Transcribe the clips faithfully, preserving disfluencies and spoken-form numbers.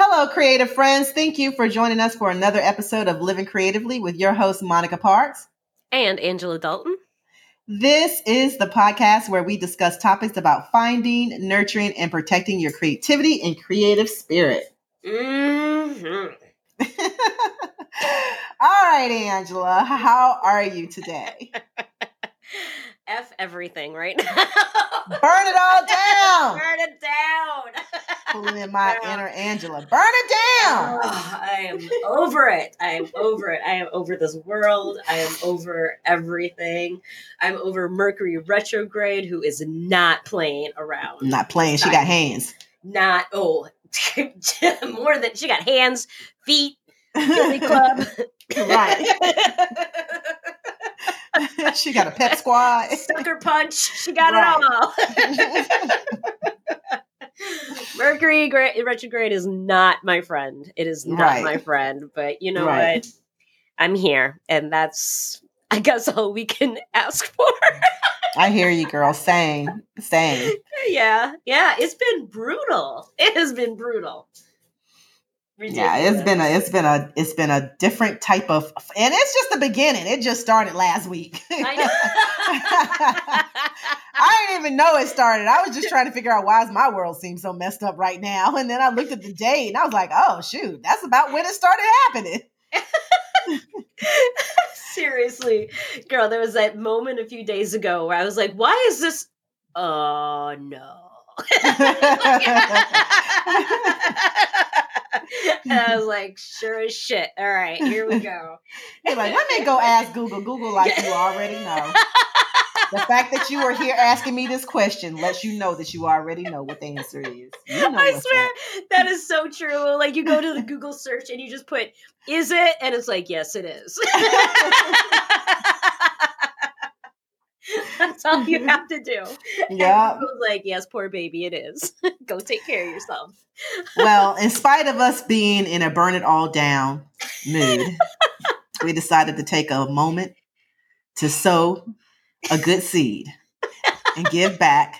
Hello, creative friends. Thank you for joining us for another episode of Living Creatively with your host, Monica Parks. And Angela Dalton. This is the podcast where we discuss topics about finding, nurturing, and protecting your creativity and creative spirit. Mm-hmm. All right, Angela, how are you today? F everything right now. Burn it all down. Burn it down. Pulling in my wow. inner Angela. Burn it down. Oh, I am over it. I am over it. I am over this world. I am over everything. I'm over Mercury Retrograde, who is not playing around. Not playing. She I, got hands. Not, oh, more than, she got hands, feet, billy club. Right. She got a pep squad. Sucker punch. She got right. it all. Mercury retrograde is not my friend. It is not right. my friend. But you know right. what? I'm here. And that's, I guess, all we can ask for. I hear you, girl. Same. Same. Yeah. Yeah. It's been brutal. It has been brutal. Ridiculous. Yeah, it's been a, it's been a, it's been a different type of, and it's just the beginning. It just started last week. I know. I didn't even know it started. I was just trying to figure out why does my world seem so messed up right now. And then I looked at the date and I was like, oh shoot, that's about when it started happening. Seriously, girl, there was that moment a few days ago where I was like, why is this? Oh no. And I was like, sure as shit. All right, here we go. You're like, let me go ask Google. Google, like you already know. The fact that you are here asking me this question lets you know that you already know what the answer is. You know, I swear, that. that is so true. Like, you go to the Google search and you just put, is it? And it's like, yes, it is. That's all you have to do. Yeah. And like, yes, poor baby, it is. Go take care of yourself. Well, in spite of us being in a burn it all down mood, we decided to take a moment to sow a good seed and give back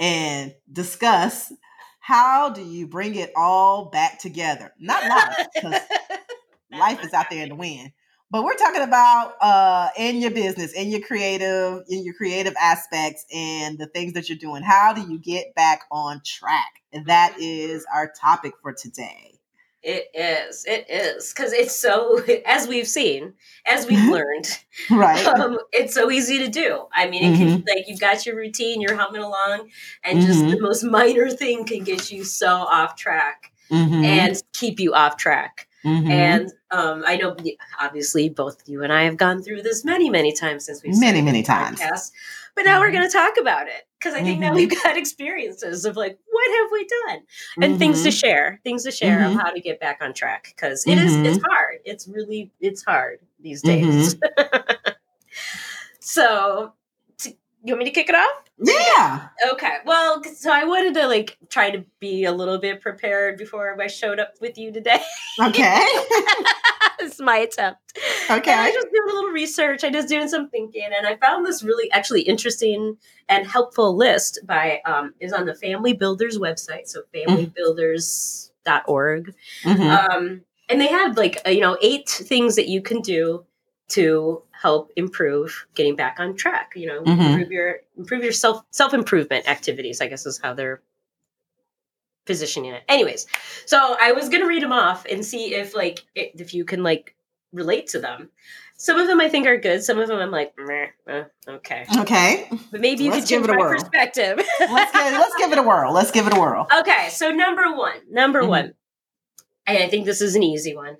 and discuss how do you bring it all back together. Not life, because life is out there in the wind. But we're talking about uh, in your business, in your creative, in your creative aspects and the things that you're doing. How do you get back on track? And that is our topic for today. It is. It is. Because it's so, as we've seen, as we've learned, right? Um, it's so easy to do. I mean, it can, mm-hmm. like you've got your routine, you're humming along, and mm-hmm. just the most minor thing can get you so off track mm-hmm. and keep you off track. Mm-hmm. And um, I know, obviously, both you and I have gone through this many, many times since we've many, many times. Podcast, but now mm-hmm. we're going to talk about it because I think mm-hmm. now we've got experiences of like, what have we done, and mm-hmm. things to share, things to share mm-hmm. of how to get back on track because it mm-hmm. is, it's hard. It's really, it's hard these days. Mm-hmm. So, t- you want me to kick it off? Yeah. Okay. Well, so I wanted to like try to be a little bit prepared before I showed up with you today. Okay. It's my attempt. Okay. And I just did a little research. I just did some thinking, and I found this really actually interesting and helpful list by um is on the Family Builders website, so family builders dot org. Mm-hmm. Um, and they have like uh, you know eight things that you can do to help improve getting back on track, you know, mm-hmm. improve your improve your self self-improvement activities, I guess is how they're positioning it. Anyways, so I was going to read them off and see if like it, if you can like relate to them. Some of them I think are good. Some of them I'm like, meh, uh, okay. Okay. But maybe you let's could give change it a my whirl. Perspective. let's, give, let's give it a whirl. Let's give it a whirl. Okay. So number one, number mm-hmm. one, and I think this is an easy one,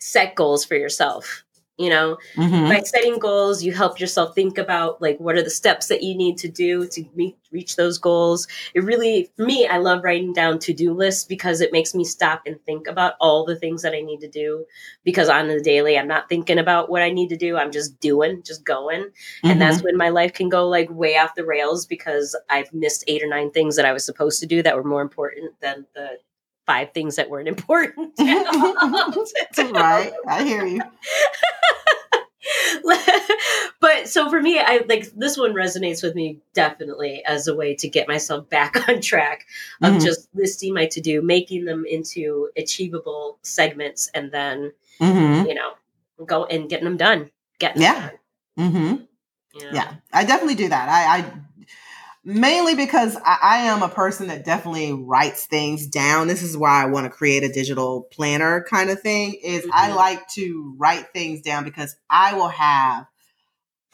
set goals for yourself. You know, mm-hmm. by setting goals, you help yourself think about like what are the steps that you need to do to meet, reach those goals. It really, for me, I love writing down to-do lists because it makes me stop and think about all the things that I need to do. Because on the daily, I'm not thinking about what I need to do. I'm just doing, just going. Mm-hmm. And that's when my life can go like way off the rails because I've missed eight or nine things that I was supposed to do that were more important than the five things that weren't important. Right. I hear you. But so for me, I like this one resonates with me definitely as a way to get myself back on track of mm-hmm. just listing my to-do, making them into achievable segments, and then, mm-hmm. you know, go and getting them done. Getting yeah. them done. Mm-hmm. Yeah. Yeah. I definitely do that. I, I Mainly because I, I am a person that definitely writes things down. This is why I want to create a digital planner kind of thing is mm-hmm. I like to write things down because I will have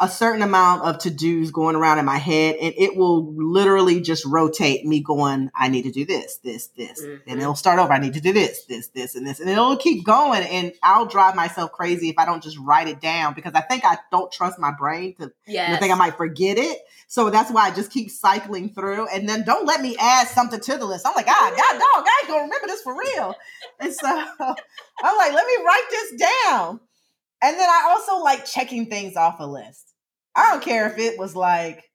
a certain amount of to-dos going around in my head, and it will literally just rotate me going, I need to do this, this, this, mm-hmm. and it'll start over. I need to do this, this, this, and this, and it'll keep going. And I'll drive myself crazy if I don't just write it down, because I think I don't trust my brain to yes. I think I might forget it. So that's why I just keep cycling through, and then don't let me add something to the list. I'm like, ah, God, dog, I ain't gonna remember this for real. And so I'm like, let me write this down. And then I also like checking things off a list. I don't care if it was like,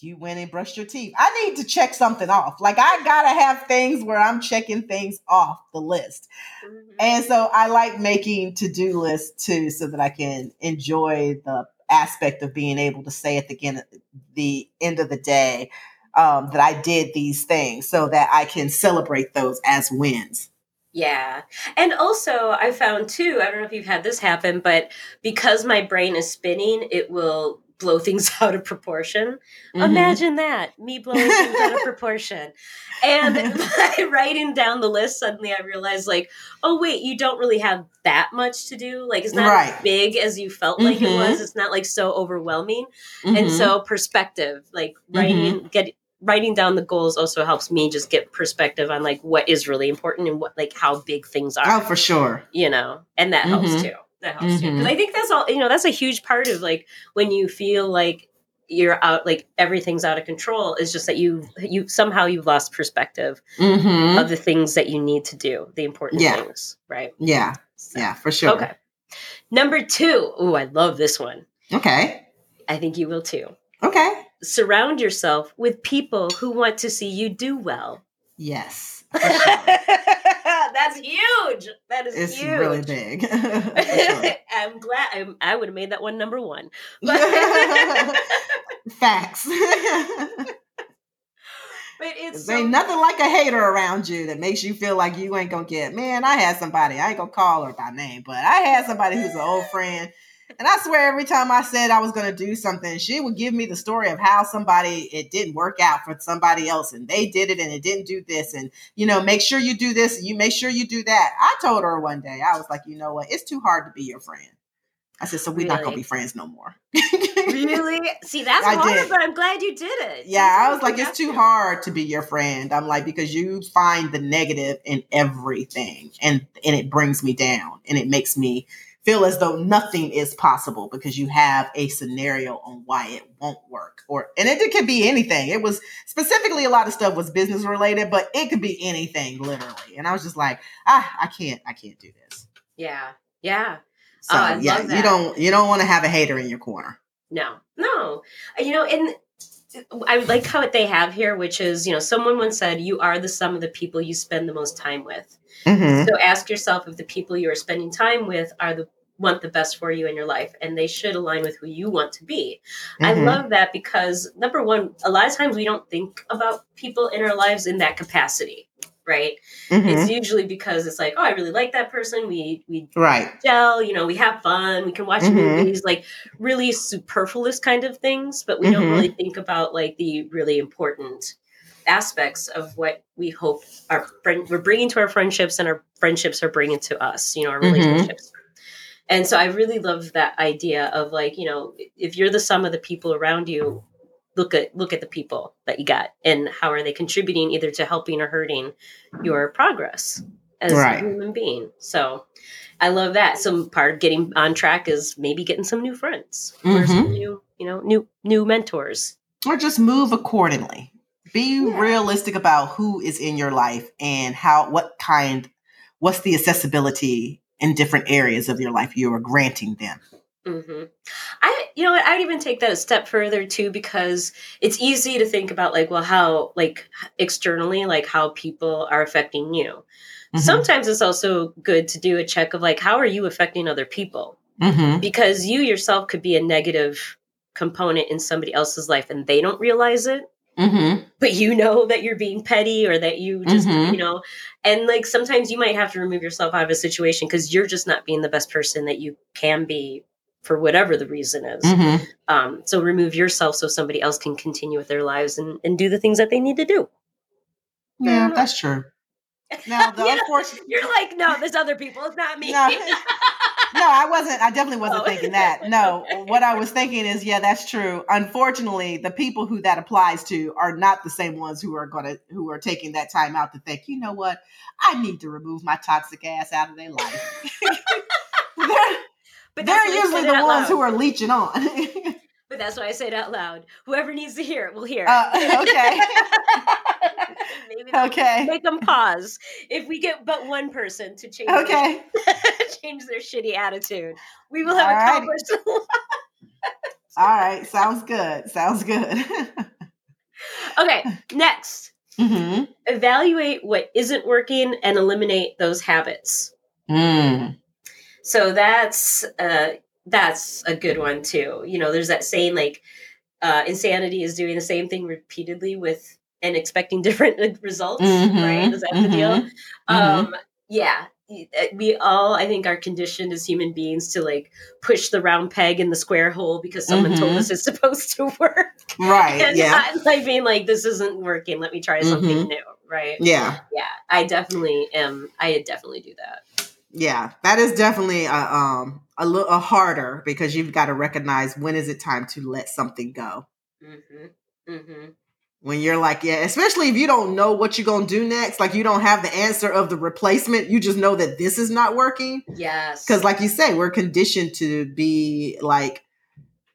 you went and brushed your teeth. I need to check something off. Like I got to have things where I'm checking things off the list. Mm-hmm. And so I like making to-do lists too, so that I can enjoy the aspect of being able to say at the end, the end of the day um, that I did these things, so that I can celebrate those as wins. Yeah. And also I found too, I don't know if you've had this happen, but because my brain is spinning, it will blow things out of proportion. Mm-hmm. Imagine that, me blowing things out of proportion. And by writing down the list, suddenly I realized like, oh wait, you don't really have that much to do. Like it's not right. as big as you felt mm-hmm. like it was. It's not like so overwhelming. Mm-hmm. And so perspective, like writing, mm-hmm. get writing down the goals also helps me just get perspective on like what is really important and what, like how big things are. Oh, for sure. You know, and that mm-hmm. helps too. That helps mm-hmm. too. Because I think that's all, you know, that's a huge part of like when you feel like you're out, like everything's out of control, is just that you, you somehow you've lost perspective mm-hmm. of the things that you need to do, the important yeah. things. Right. Yeah. So, yeah, for sure. Okay. Number two. Oh, I love this one. Okay. I think you will too. Okay. Surround yourself with people who want to see you do well. Yes. Sure. That's huge. That is it's huge. It's really big. Sure. I'm glad I'm, I would have made that one number one. Facts. But it's there ain't so- nothing like a hater around you that makes you feel like you ain't going to get, man, I had somebody, I ain't going to call her by name, but I had somebody who's an old friend. And I swear every time I said I was going to do something, she would give me the story of how somebody, it didn't work out for somebody else and they did it and it didn't do this. And, you know, make sure you do this. And you make sure you do that. I told her one day, I was like, you know what? It's too hard to be your friend. I said, so we're really? not going to be friends no more. Really? See, that's I hard, did. But I'm glad you did it. Yeah. That's I was like, it's too to. hard to be your friend. I'm like, because you find the negative in everything and, and it brings me down and it makes me feel as though nothing is possible because you have a scenario on why it won't work, or, and it, it could be anything. It was specifically, a lot of stuff was business related, but it could be anything literally. And I was just like, ah, I can't, I can't do this. Yeah. Yeah. So oh, I yeah, love that. you don't, you don't want to have a hater in your corner. No, no. You know, and I like how they have here, which is, you know, someone once said, you are the sum of the people you spend the most time with. Mm-hmm. So ask yourself if the people you are spending time with are the want the best for you in your life, and they should align with who you want to be. Mm-hmm. I love that because number one, a lot of times we don't think about people in our lives in that capacity. Right. Mm-hmm. It's usually because it's like, oh, I really like that person. We, we right. gel, you know, we have fun, we can watch mm-hmm. movies, like really superfluous kind of things, but we mm-hmm. don't really think about like the really important aspects of what we hope our friend we're bringing to our friendships and our friendships are bringing to us, you know, our relationships. Mm-hmm. And so I really love that idea of like, you know, if you're the sum of the people around you, Look at look at the people that you got and how are they contributing either to helping or hurting your progress as right. a human being. So I love that. So part of getting on track is maybe getting some new friends mm-hmm. or some new, you know, new new mentors. Or just move accordingly. Be yeah. realistic about who is in your life and how what kind what's the accessibility in different areas of your life you are granting them. Mm-hmm. I, you know what, I would even take that a step further too, because it's easy to think about like, well, how, like externally, like how people are affecting you. Mm-hmm. Sometimes it's also good to do a check of like, how are you affecting other people? mm-hmm. because you yourself could be a negative component in somebody else's life and they don't realize it. Mm-hmm. But you know that you're being petty or that you just, mm-hmm. you know, and like sometimes you might have to remove yourself out of a situation because you're just not being the best person that you can be for whatever the reason is. Mm-hmm. Um, so remove yourself so somebody else can continue with their lives and, and do the things that they need to do. Yeah, mm-hmm. that's true. Now, the yeah. unfortunate- you're like, no, there's other people. It's not me. No, no I wasn't. I definitely wasn't oh. thinking that. No, what I was thinking is, yeah, that's true. Unfortunately, the people who that applies to are not the same ones who are going to, who are taking that time out to think, you know what? I need to remove my toxic ass out of their life. they're but they're usually the ones who are leeching on. But that's why I say it out loud. Whoever needs to hear it will hear it. Uh, okay. Maybe okay. Make them pause. If we get but one person to change, okay. their, change their shitty attitude, we will have accomplished a lot. All right. Sounds good. Sounds good. Okay. Next. Mm-hmm. Evaluate what isn't working and eliminate those habits. Mm. So that's... Uh, That's a good one too. You know, there's that saying like uh, insanity is doing the same thing repeatedly with and expecting different results, mm-hmm, right? Is that mm-hmm, the deal? Mm-hmm. Um, yeah. We all, I think, are conditioned as human beings to like push the round peg in the square hole because someone mm-hmm. told us it's supposed to work. Right. And yeah. not like being like, this isn't working. Let me try something mm-hmm. new. Right. Yeah. Yeah. I definitely am. I definitely do that. Yeah, that is definitely a um a little harder because you've got to recognize when is it time to let something go. Mm-hmm. Mm-hmm. When you're like, yeah, especially if you don't know what you're gonna do next, like you don't have the answer of the replacement. You just know that this is not working. Yes, because like you say, we're conditioned to be like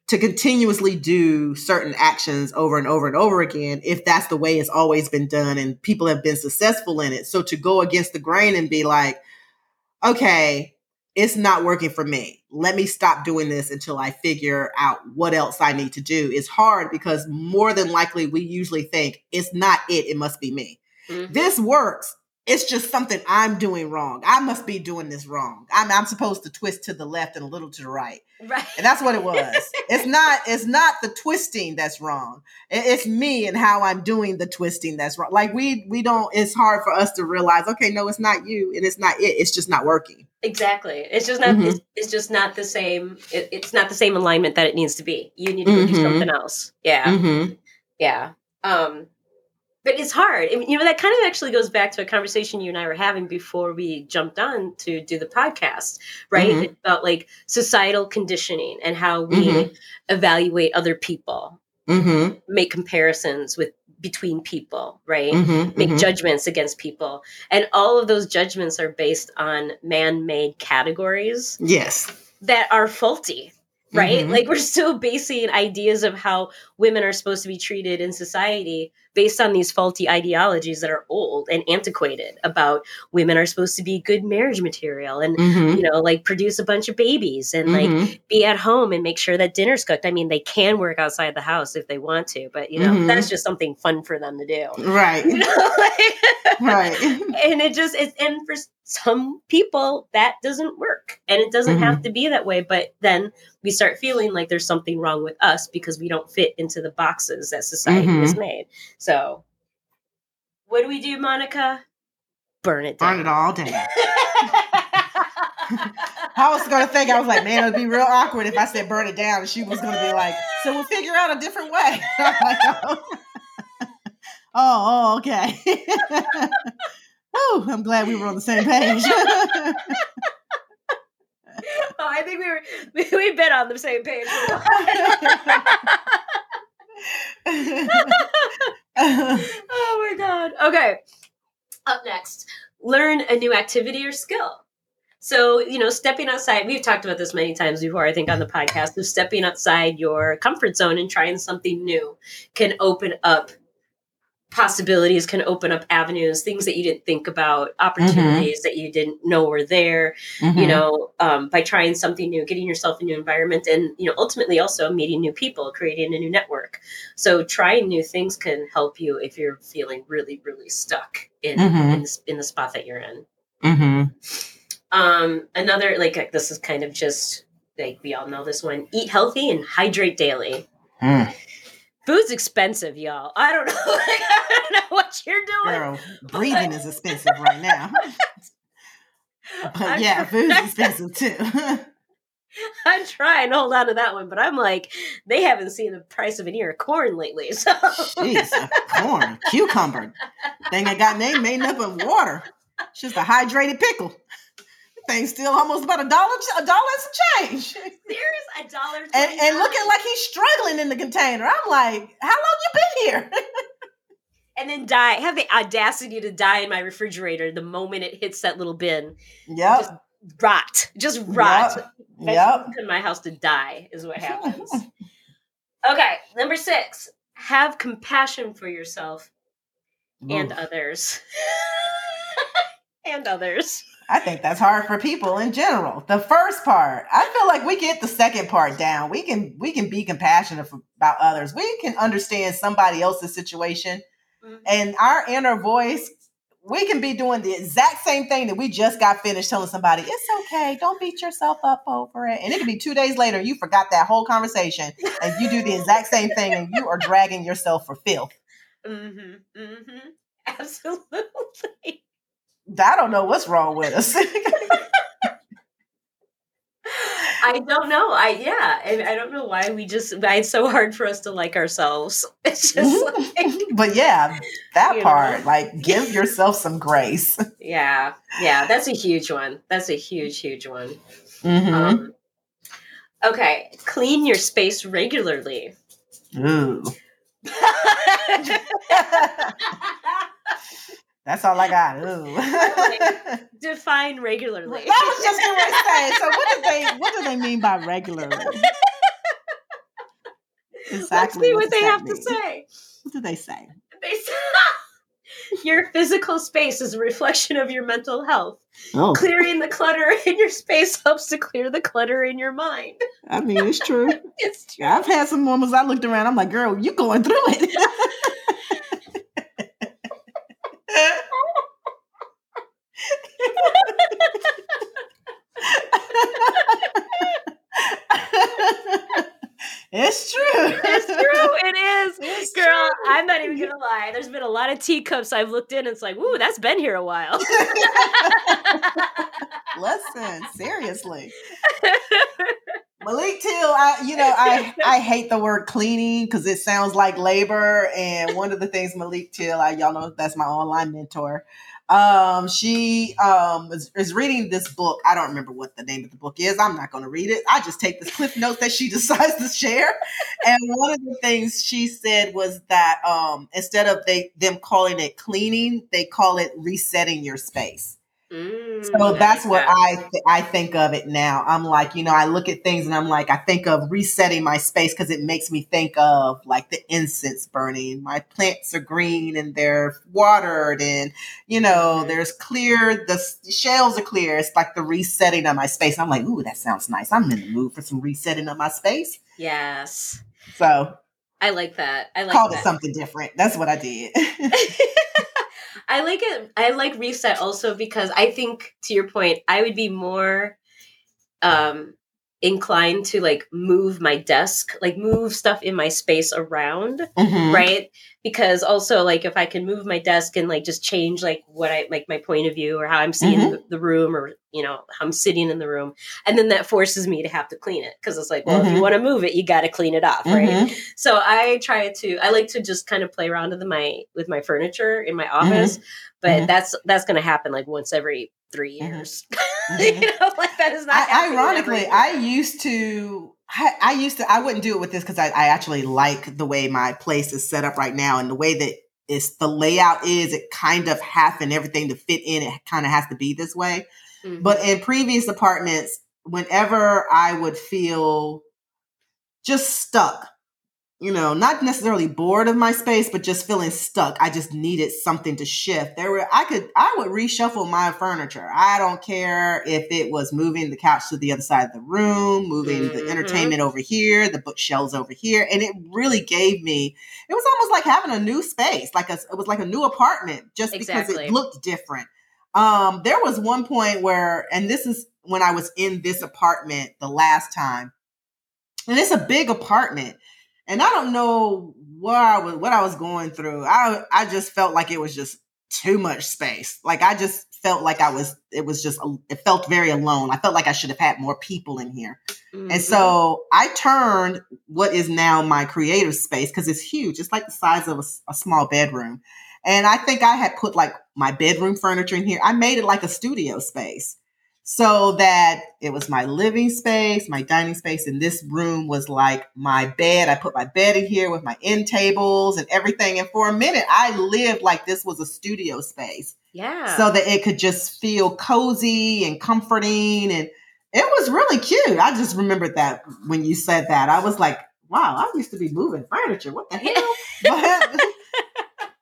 to continuously do certain actions over and over and over again if that's the way it's always been done and people have been successful in it. So to go against the grain and be like, okay, it's not working for me. Let me stop doing this until I figure out what else I need to do. It's hard because more than likely we usually think it's not it. It must be me. Mm-hmm. This works. It's just something I'm doing wrong. I must be doing this wrong. I'm, I'm supposed to twist to the left and a little to the right. Right. And that's what it was. It's not, it's not the twisting that's wrong. It's me and how I'm doing the twisting that's wrong. Like we, we don't, it's hard for us to realize, okay, no, it's not you and it's not it. It's just not working. Exactly. It's just not, mm-hmm. it's, it's just not the same. It, it's not the same alignment that it needs to be. You need to mm-hmm. do something else. Yeah. Mm-hmm. Yeah. Um, But it's hard. You know, that kind of actually goes back to a conversation you and I were having before we jumped on to do the podcast, right? Mm-hmm. About like societal conditioning and how we mm-hmm. evaluate other people, mm-hmm. make comparisons with between people, right? Mm-hmm. Make mm-hmm. judgments against people. And all of those judgments are based on man-made categories. Yes. That are faulty. Right? Mm-hmm. Like we're still basing ideas of how women are supposed to be treated in society based on these faulty ideologies that are old and antiquated about women are supposed to be good marriage material and, mm-hmm. you know, like produce a bunch of babies and mm-hmm. like be at home and make sure that dinner's cooked. I mean, they can work outside the house if they want to, but you know, mm-hmm. that's just something fun for them to do. Right. You know? Like, right. And it just, it's, and for some people that doesn't work and it doesn't mm-hmm. have to be that way. But then we start feeling like there's something wrong with us because we don't fit into the boxes that society mm-hmm. has made. So what do we do, Monica? Burn it down. Burn it all down. I was going to think, I was like, man, it would be real awkward if I said burn it down. And she was going to be like, so we'll figure out a different way. I'm like, oh. oh, oh, okay. Oh, I'm glad we were on the same page. Oh, I think we were, we, we've been on the same page for a while. Oh my God. Okay. Up next, learn a new activity or skill. So, you know, stepping outside, we've talked about this many times before, I think on the podcast, of stepping outside your comfort zone and trying something new can open up possibilities, can open up avenues, things that you didn't think about, opportunities mm-hmm. that you didn't know were there, mm-hmm. you know, um, by trying something new, getting yourself a new environment and, you know, ultimately also meeting new people, creating a new network. So trying new things can help you if you're feeling really, really stuck in, mm-hmm. in, the, in the spot that you're in. Mm-hmm. Um, another, like, this is kind of just like we all know this one, eat healthy and hydrate daily. Mm. Food's expensive, y'all. I don't know. Like, I don't know what you're doing. Girl, breathing but... is expensive right now. But I'm yeah, food's trying... expensive too. I'm trying to hold on to that one, but I'm like, they haven't seen the price of an ear of corn lately. So. Jeez, corn, cucumber. Thing that got named made up of water. It's just a hydrated pickle. Thing's still almost about a dollar, a dollar and some change. There's a dollar. And, and looking like he's struggling in the container. I'm like, how long you been here? And then die. Have the audacity to die in my refrigerator the moment it hits that little bin. Yep. Just rot. Just rot. Yep. yep. In my house to die is what happens. Okay. Number six, have compassion for yourself Oof. and others. and others. I think that's hard for people in general. The first part, I feel like we get the second part down. We can we can be compassionate about others. We can understand somebody else's situation. Mm-hmm. And our inner voice, we can be doing the exact same thing that we just got finished telling somebody. It's okay. Don't beat yourself up over it. And it could be two days later, you forgot that whole conversation. And you do the exact same thing and you are dragging yourself for filth. Mm-hmm. Mm-hmm. Absolutely. I don't know what's wrong with us. I don't know. I, yeah. And I don't know why we just, why it's so hard for us to like ourselves. It's just like, but yeah, that part, know. Like give yourself some grace. Yeah. Yeah. That's a huge one. That's a huge, huge one. Mm-hmm. Um, okay. Clean your space regularly. Ooh. That's all I got. Ooh. Define regularly. That was just what I said. So what do they what do they mean by regularly? Exactly. Let's see what, what they have mean? to say. What do they say? They say your physical space is a reflection of your mental health. Oh. Clearing the clutter in your space helps to clear the clutter in your mind. I mean, it's true. It's true. I've had some moments I looked around, I'm like, girl, you going through it. It's true. It's true. It is. It's Girl, true. I'm not even going to lie. There's been a lot of teacups I've looked in and it's like, ooh, that's been here a while. Listen, seriously. Malik Till, I, you know, I, I hate the word cleaning because it sounds like labor. And one of the things Malik Till, I, y'all know that's my online mentor. Um, she um is, is reading this book. I don't remember what the name of the book is. I'm not going to read it. I just take the cliff notes that she decides to share. And one of the things she said was that um instead of they them calling it cleaning, they call it resetting your space. Mm, so that's what I th- I think of it now. I'm like, you know, I look at things and I'm like, I think of resetting my space because it makes me think of like the incense burning. My plants are green and they're watered and, you know, there's clear, the shelves are clear. It's like the resetting of my space. I'm like, ooh, that sounds nice. I'm in the mood for some resetting of my space. Yes. So. I like that. I like called that. It something different. That's what I did. I like it. I like reset also because I think, to your point, I would be more um, inclined to like move my desk, like move stuff in my space around, mm-hmm. right? Because also, like, if I can move my desk and like just change like what I like my point of view or how I'm seeing mm-hmm. the, the room or you know how I'm sitting in the room, and then that forces me to have to clean it because it's like, well, mm-hmm. if you want to move it, you got to clean it off, mm-hmm. right? So I try to, I like to just kind of play around with my with my furniture in my office, mm-hmm. but mm-hmm. that's that's going to happen like once every three years. Mm-hmm. you know, like that is not I, ironically. I used to. I, I used to, I wouldn't do it with this because I, I actually like the way my place is set up right now. And the way that it's, the layout is, it kind of half and everything to fit in, it kind of has to be this way. Mm-hmm. But in previous apartments, whenever I would feel just stuck, you know, not necessarily bored of my space, but just feeling stuck. I just needed something to shift. There were, I could, I would reshuffle my furniture. I don't care if it was moving the couch to the other side of the room, moving mm-hmm. the entertainment over here, the bookshelves over here. And it really gave me, it was almost like having a new space. Like a, it was like a new apartment just exactly. because it looked different. Um, there was one point where, and this is when I was in this apartment the last time. And it's a big apartment. And I don't know what I was, what I was going through. I I just felt like it was just too much space. Like I just felt like I was, it was just, it felt very alone. I felt like I should have had more people in here. Mm-hmm. And so I turned what is now my creative space, because it's huge. It's like the size of a, a small bedroom. And I think I had put like my bedroom furniture in here. I made it like a studio space so that it was my living space, my dining space. And this room was like my bed. I put my bed in here with my end tables and everything. And for a minute, I lived like this was a studio space. Yeah. So that it could just feel cozy and comforting. And it was really cute. I just remembered that when you said that, I was like, wow, I used to be moving furniture. What the hell?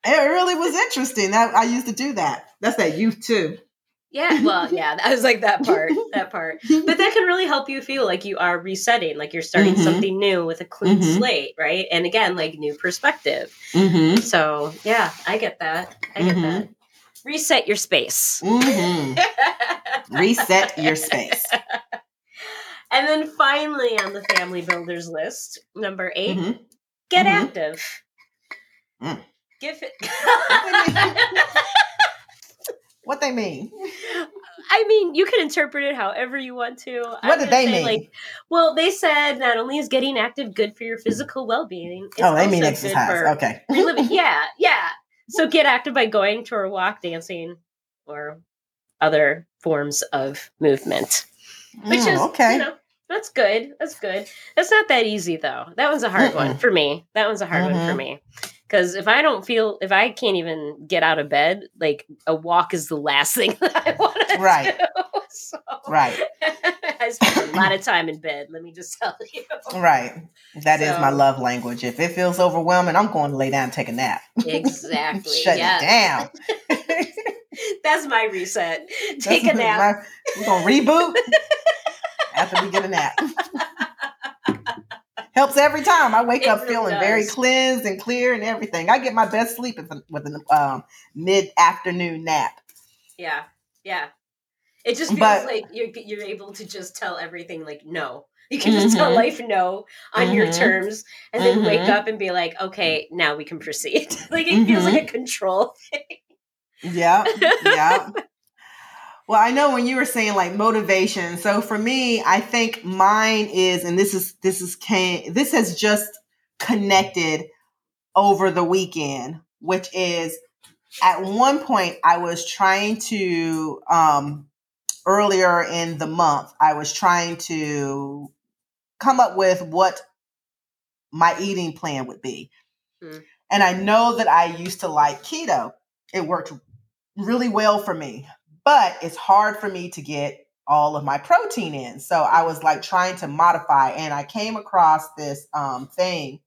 It really was interesting. I, I used to do that. That's that youth too. Yeah. Well, yeah, I was like that part, that part, but that can really help you feel like you are resetting, like you're starting mm-hmm. something new with a clean mm-hmm. slate. Right. And again, like new perspective. Mm-hmm. So yeah, I get that. I get mm-hmm. that. Reset your space. Mm-hmm. Reset your space. And then finally on the Family Builders list, number eight, mm-hmm. get mm-hmm. active. Mm. Give it. What they mean? I mean, you can interpret it however you want to. What did they mean? Like, well, they said not only is getting active good for your physical well-being, it's oh, they mean exercise. Okay. Reliving. Yeah, yeah. So get active by going to a walk, dancing, or other forms of movement. Which mm, is okay. You know, that's good. That's good. That's not that easy though. That one's a hard Mm-mm. one for me. That one's a hard mm-hmm. one for me. Because if I don't feel, if I can't even get out of bed, like a walk is the last thing that I want to right. do. So, right. I spend a lot of time in bed. Let me just tell you. Right. That so, is my love language. If it feels overwhelming, I'm going to lay down and take a nap. Exactly. Shut yeah. it down. That's my reset. Take That's a nap. My, we're going to reboot after we get a nap. Helps every time. I wake it up really feeling does. Very cleansed and clear and everything. I get my best sleep with a um, mid-afternoon nap. Yeah, yeah. It just feels but, like you're you're able to just tell everything like no. You can mm-hmm. just tell life no on mm-hmm. your terms, and then mm-hmm. wake up and be like, okay, now we can proceed. Like it mm-hmm. feels like a control thing. Yeah, yeah. Well, I know when you were saying like motivation. So for me, I think mine is, and this is, this is, came, this has just connected over the weekend, which is at one point I was trying to, um, earlier in the month, I was trying to come up with what my eating plan would be. Mm. And I know that I used to like keto. It worked really well for me. But it's hard for me to get all of my protein in. So I was like trying to modify, and I came across this um, thing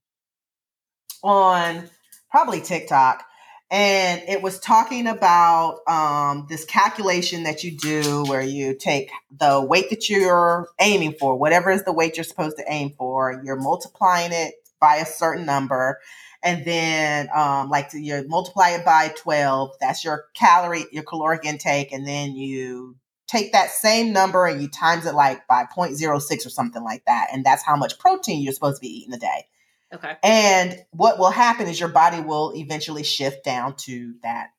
on probably TikTok, and it was talking about um, this calculation that you do where you take the weight that you're aiming for, whatever is the weight you're supposed to aim for, you're multiplying it by a certain number. And then um, like you multiply it by twelve, that's your calorie, your caloric intake. And then you take that same number and you times it like by zero point zero six or something like that. And that's how much protein you're supposed to be eating a day. Okay. And what will happen is your body will eventually shift down to that,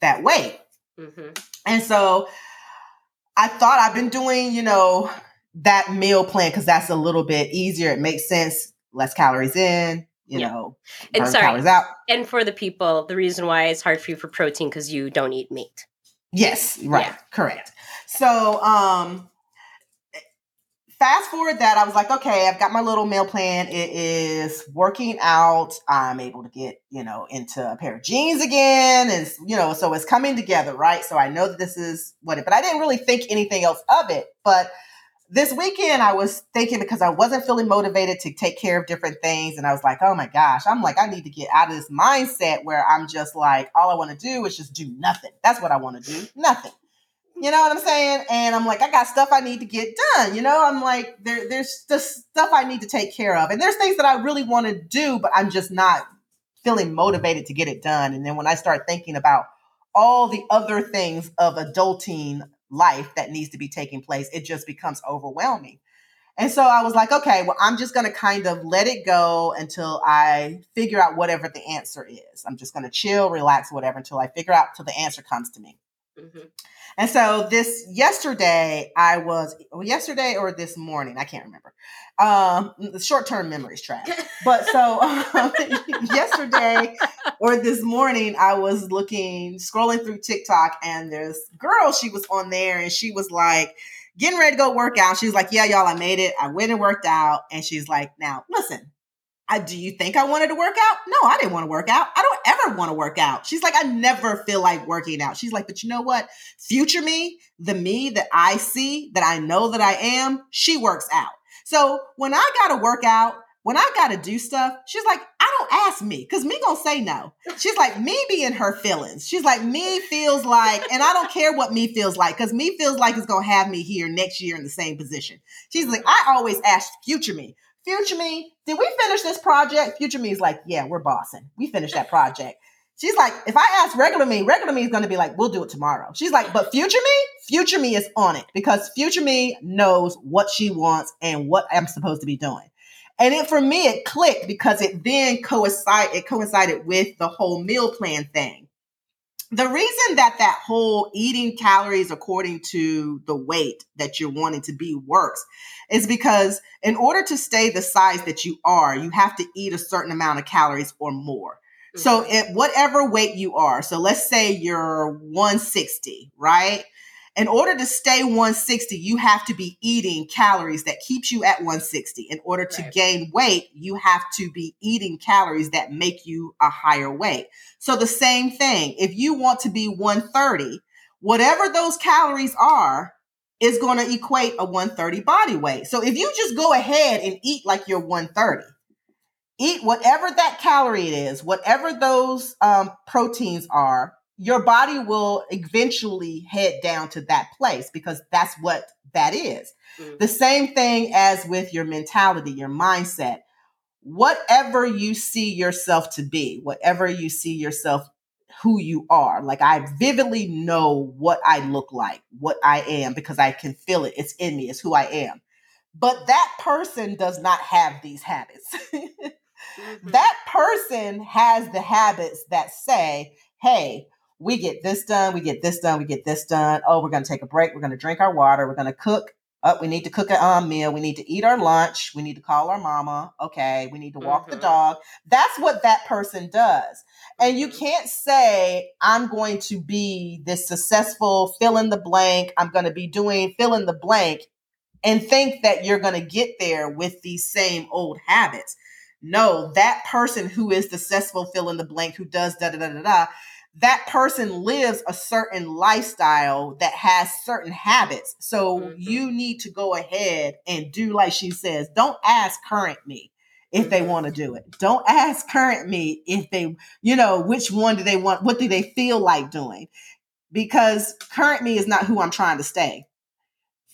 that weight. Mm-hmm. And so I thought I've been doing, you know, that meal plan because that's a little bit easier. It makes sense. Less calories in. You yeah. know, and sorry, out. And for the people, the reason why it's hard for you for protein because you don't eat meat. Yes, right, yeah. correct. So, um, fast forward that I was like, okay, I've got my little meal plan. It is working out. I'm able to get, you know, into a pair of jeans again, and you know, so it's coming together, right? So I know that this is what it. But I didn't really think anything else of it, but. This weekend, I was thinking because I wasn't feeling motivated to take care of different things. And I was like, oh my gosh, I'm like, I need to get out of this mindset where I'm just like, all I want to do is just do nothing. That's what I want to do. Nothing. You know what I'm saying? And I'm like, I got stuff I need to get done. You know, I'm like, there, there's just stuff I need to take care of. And there's things that I really want to do, but I'm just not feeling motivated to get it done. And then when I start thinking about all the other things of adulting life that needs to be taking place. It just becomes overwhelming. And so I was like, okay, well, I'm just going to kind of let it go until I figure out whatever the answer is. I'm just going to chill, relax, whatever, until I figure out, till the answer comes to me. Mm-hmm. And so this yesterday, I was yesterday or this morning, I can't remember. Um, short-term memory is trash. But so um, yesterday or this morning, I was looking, scrolling through TikTok, and this girl, she was on there, and she was like, getting ready to go work out. She's like, yeah, y'all, I made it. I went and worked out. And she's like, now, listen, I, do you think I wanted to work out? No, I didn't want to work out. I don't ever want to work out. She's like, I never feel like working out. She's like, but you know what? Future me, the me that I see, that I know that I am, she works out. So when I got to work out, when I got to do stuff, she's like, I don't ask me, because me going to say no. She's like, me being her feelings. She's like, me feels like, and I don't care what me feels like, because me feels like it's going to have me here next year in the same position. She's like, I always ask future me. Future me, did we finish this project? Future me is like, yeah, we're bossing. We finished that project. She's like, if I ask regular me, regular me is going to be like, we'll do it tomorrow. She's like, but future me, future me is on it, because future me knows what she wants and what I'm supposed to be doing. And it, for me, it clicked, because it then coincided, it coincided with the whole meal plan thing. The reason that that whole eating calories according to the weight that you're wanting to be works is because in order to stay the size that you are, you have to eat a certain amount of calories or more. Mm-hmm. So at whatever weight you are, so let's say you're one sixty, right? In order to stay one sixty, you have to be eating calories that keeps you at one sixty. In order to right. gain weight, you have to be eating calories that make you a higher weight. So the same thing, if you want to be one thirty, whatever those calories are, is going to equate a one thirty body weight. So if you just go ahead and eat like you're one thirty, eat whatever that calorie it is, whatever those um, proteins are, your body will eventually head down to that place, because that's what that is. Mm-hmm. The same thing as with your mentality, your mindset, whatever you see yourself to be, whatever you see yourself, who you are. Like, I vividly know what I look like, what I am, because I can feel it. It's in me. It's who I am. But that person does not have these habits. Mm-hmm. That person has the habits that say, hey, we get this done. We get this done. We get this done. Oh, we're going to take a break. We're going to drink our water. We're going to cook. Oh, we need to cook a um, meal. We need to eat our lunch. We need to call our mama. Okay. We need to walk mm-hmm. the dog. That's what that person does. And you can't say, I'm going to be this successful fill in the blank. I'm going to be doing fill in the blank, and think that you're going to get there with these same old habits. No, that person who is successful fill in the blank, who does da da da da da, that person lives a certain lifestyle that has certain habits. So mm-hmm. you need to go ahead and do like she says. Don't ask current me if they want to do it. Don't ask current me if they, you know, which one do they want? What do they feel like doing? Because current me is not who I'm trying to stay.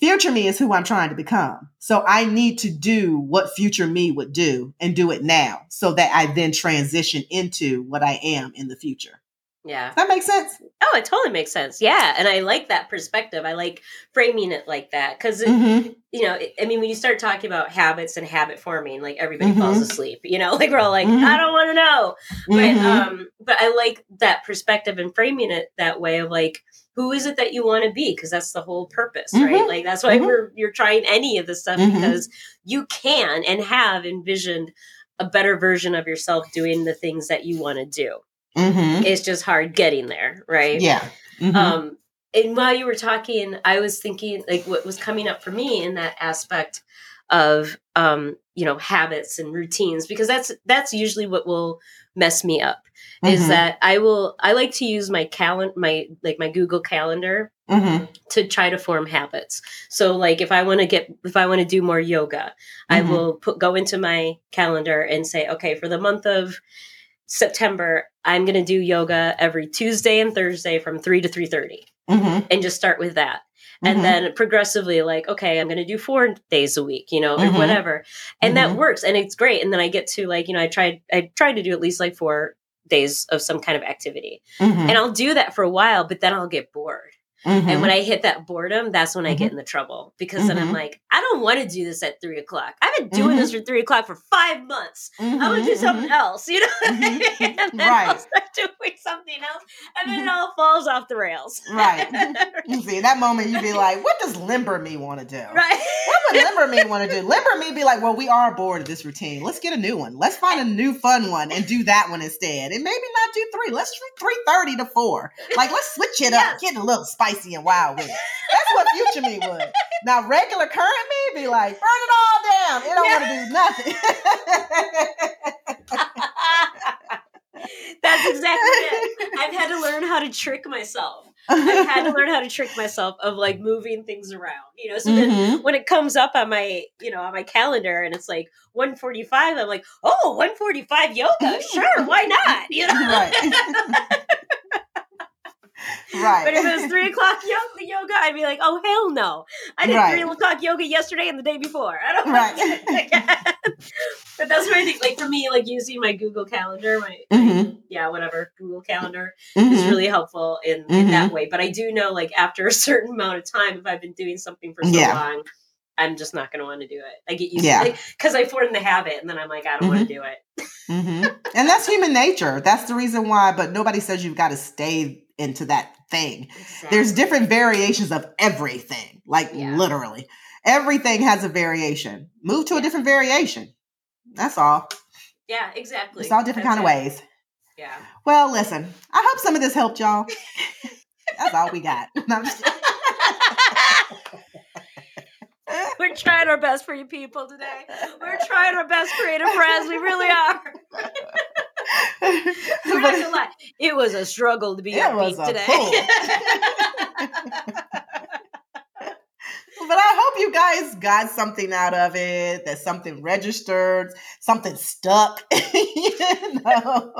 Future me is who I'm trying to become. So I need to do what future me would do and do it now, so that I then transition into what I am in the future. Yeah. Does that make sense? Oh, it totally makes sense. Yeah. And I like that perspective. I like framing it like that, because, mm-hmm. you know, I mean, when you start talking about habits and habit forming, like everybody mm-hmm. falls asleep, you know, like we're all like, mm-hmm. I don't want to know. Mm-hmm. But, um, but I like that perspective and framing it that way of like, who is it that you want to be? Because that's the whole purpose, mm-hmm. right? Like, that's why mm-hmm. we're, you're trying any of this stuff mm-hmm. because you can and have envisioned a better version of yourself doing the things that you want to do. Mm-hmm. It's just hard getting there, right? Yeah. Mm-hmm. Um, and while you were talking, I was thinking like what was coming up for me in that aspect of, um, you know, habits and routines, because that's, that's usually what will mess me up mm-hmm. is that I will, I like to use my calendar, my, like my Google Calendar mm-hmm. to try to form habits. So like, if I want to get, if I want to do more yoga, mm-hmm. I will put, go into my calendar and say, okay, for the month of September, I'm going to do yoga every Tuesday and Thursday from three to three thirty mm-hmm. and just start with that. And mm-hmm. then progressively like, okay, I'm going to do four days a week, you know, mm-hmm. or whatever. And mm-hmm. that works and it's great. And then I get to like, you know, I tried, I tried to do at least like four days of some kind of activity mm-hmm. and I'll do that for a while, but then I'll get bored. Mm-hmm. And when I hit that boredom, that's when mm-hmm. I get in the trouble, because mm-hmm. then I'm like, I don't want to do this at three o'clock. I've been doing mm-hmm. this for three o'clock for five months. Mm-hmm. I want to do something mm-hmm. else, you know? Mm-hmm. And then right. I'll start doing something else, and then mm-hmm. it all falls off the rails. Right. You see, in that moment, you'd be like, what does limber me want to do? Right. What would limber me want to do? Limber me be like, well, we are bored of this routine. Let's get a new one. Let's find a new fun one and do that one instead. And maybe not do three. Let's do three thirty to four. Like, let's switch it up. Yes. Get a little spicy and wild with it. That's what future me would. Now, regular current me be like, burn it all down. It don't yeah. want to do nothing. That's exactly it. I've had to learn how to trick myself. I've had to learn how to trick myself of like moving things around, you know, so mm-hmm. then when it comes up on my, you know, on my calendar and it's like one forty-five, I'm like, oh, one forty-five yoga. Sure. Why not? You know? Right. Right. But if it was three o'clock yoga, I'd be like, oh, hell no. I did right. three o'clock yoga yesterday and the day before. I don't right. want to do that again. But that's what I think. Like for me, like using my Google Calendar, my mm-hmm. yeah, whatever, Google Calendar mm-hmm. is really helpful in, mm-hmm. in that way. But I do know like after a certain amount of time, if I've been doing something for so yeah. long, I'm just not going to want to do it. I get used yeah. to it because I form the habit and then I'm like, I don't mm-hmm. want to do it. Mm-hmm. And that's human nature. That's the reason why. But nobody says you've got to stay into that thing. Exactly. There's different variations of everything. Like yeah. literally everything has a variation. Move to yeah. a different variation. That's all. Yeah, exactly. It's all different That's kind it. Of ways. Yeah. Well, listen, I hope some of this helped y'all. That's all we got. No, I'm just kidding. We're trying our best for you people today. We're trying our best, creative friends. We really are. We're not gonna lie. It was a struggle to be upbeat today. But I hope you guys got something out of it. That something registered, something stuck. You know.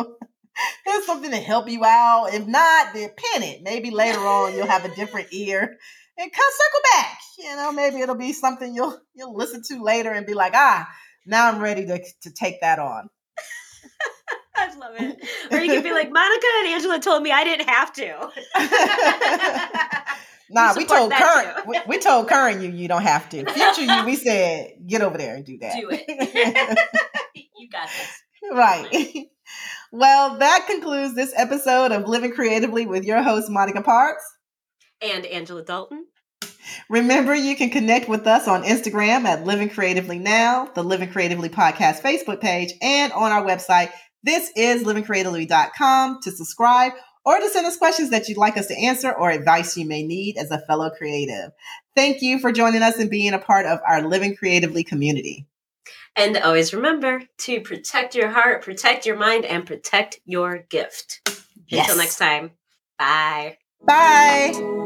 There's something to help you out. If not, then pin it. Maybe later on you'll have a different ear. And come circle back, you know, maybe it'll be something you'll you'll listen to later and be like, ah, now I'm ready to, to take that on. I love it. Or you could be like, Monica and Angela told me I didn't have to. Nah, we told current we, we told current you you don't have to. Future you, we said, get over there and do that. Do it. You got this. Right. Well, that concludes this episode of Living Creatively with your host, Monica Parks. And Angela Dalton. Remember, you can connect with us on Instagram at Living Creatively Now, the Living Creatively Podcast Facebook page, and on our website, this is living creatively dot com, to subscribe or to send us questions that you'd like us to answer or advice you may need as a fellow creative. Thank you for joining us and being a part of our Living Creatively community. And always remember to protect your heart, protect your mind, and protect your gift. Yes. Until next time, bye. Bye.